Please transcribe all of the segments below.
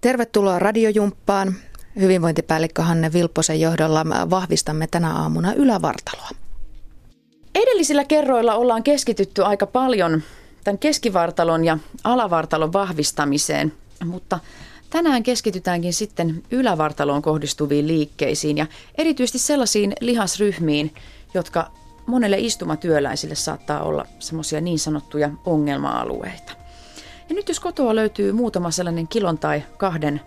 Tervetuloa Radiojumppaan. Hyvinvointipäällikkö Hanne Vilpposen johdolla vahvistamme tänä aamuna ylävartaloa. Edellisillä kerroilla ollaan keskitytty aika paljon tämän keskivartalon ja alavartalon vahvistamiseen, mutta tänään keskitytäänkin sitten ylävartaloon kohdistuviin liikkeisiin ja erityisesti sellaisiin lihasryhmiin, jotka monelle istumatyöläisille saattaa olla semmoisia niin sanottuja ongelma-alueita. Ja nyt jos kotoa löytyy muutama sellainen kilon tai kahden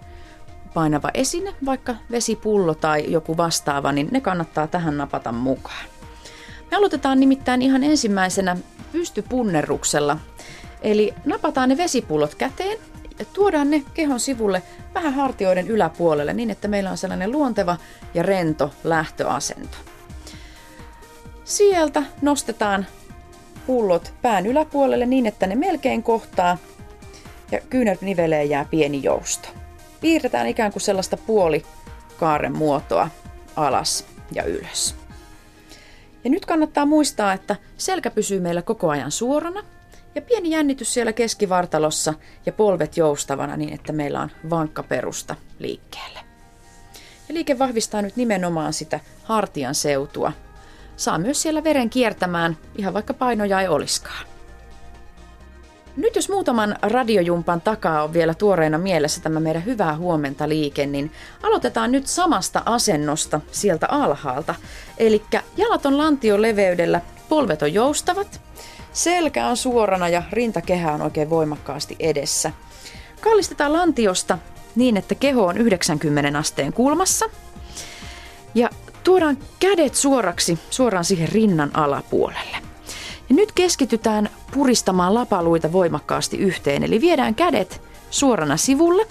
painava esine, vaikka vesipullo tai joku vastaava, niin ne kannattaa tähän napata mukaan. Me aloitetaan nimittäin ihan ensimmäisenä pystypunnerruksella. Eli napataan ne vesipullot käteen ja tuodaan ne kehon sivulle vähän hartioiden yläpuolelle niin, että meillä on sellainen luonteva ja rento lähtöasento. Sieltä nostetaan pullot pään yläpuolelle niin, että ne melkein kohtaa ja kyynärniveleen jää pieni jousto. Piirretään ikään kuin sellaista puolikaaren muotoa alas ja ylös. Ja nyt kannattaa muistaa, että selkä pysyy meillä koko ajan suorana ja pieni jännitys siellä keskivartalossa ja polvet joustavana niin, että meillä on vankka perusta liikkeelle. Ja liike vahvistaa nyt nimenomaan sitä hartian seutua. Saa myös siellä veren kiertämään, ihan vaikka painoja ei olisikaan. Nyt jos muutaman radiojumpan takaa on vielä tuoreena mielessä tämä meidän hyvää huomenta liike, niin aloitetaan nyt samasta asennosta sieltä alhaalta. Eli jalat on lantioleveydellä, polvet on joustavat, selkä on suorana ja rintakehä on oikein voimakkaasti edessä. Kallistetaan lantiosta niin, että keho on 90 asteen kulmassa ja tuodaan kädet suoraan siihen rinnan alapuolelle. Ja nyt keskitytään puristamaan lapaluita voimakkaasti yhteen, eli viedään kädet suorana sivulle,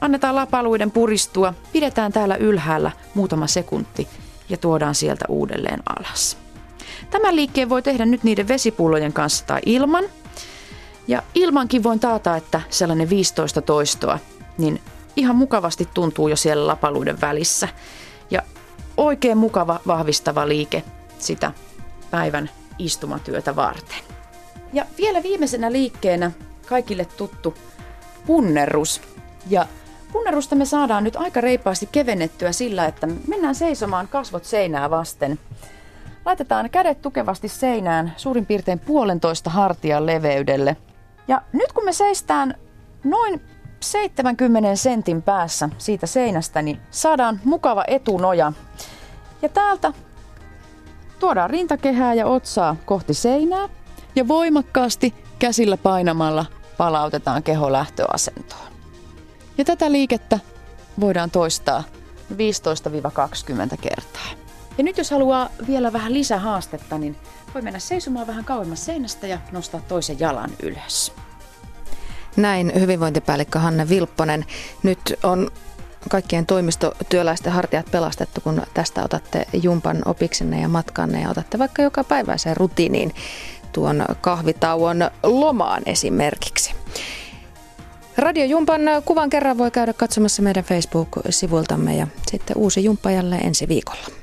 annetaan lapaluiden puristua, pidetään täällä ylhäällä muutama sekunti ja tuodaan sieltä uudelleen alas. Tämän liikkeen voi tehdä nyt niiden vesipullojen kanssa tai ilman. Ja ilmankin voin taata, että sellainen 15 toistoa, niin ihan mukavasti tuntuu jo siellä lapaluiden välissä. Ja oikein mukava vahvistava liike sitä päivän istumatyötä varten. Ja vielä viimeisenä liikkeenä kaikille tuttu punnerrus. Ja punnerrusta me saadaan nyt aika reippaasti kevennettyä sillä, että mennään seisomaan kasvot seinää vasten. Laitetaan kädet tukevasti seinään suurin piirtein 1,5 hartian leveydelle. Ja nyt kun me seistään noin 70 sentin päässä siitä seinästä, niin saadaan mukava etunoja. Ja täältä tuodaan rintakehää ja otsaa kohti seinää ja voimakkaasti käsillä painamalla palautetaan keho lähtöasentoon. Ja tätä liikettä voidaan toistaa 15-20 kertaa. Ja nyt jos haluaa vielä vähän lisähaastetta, niin voi mennä seisomaan vähän kauemmas seinästä ja nostaa toisen jalan ylös. Näin hyvinvointipäällikkö Hanne Vilpponen. Nyt on kaikkien toimistotyöläisten hartiat pelastettu, kun tästä otatte jumpan opiksenne ja matkanne ja otatte vaikka joka päiväiseen rutiiniin tuon kahvitauon lomaan esimerkiksi. Radiojumpan kuvan kerran voi käydä katsomassa meidän Facebook-sivultamme ja sitten uusi jumppa jälleen ensi viikolla.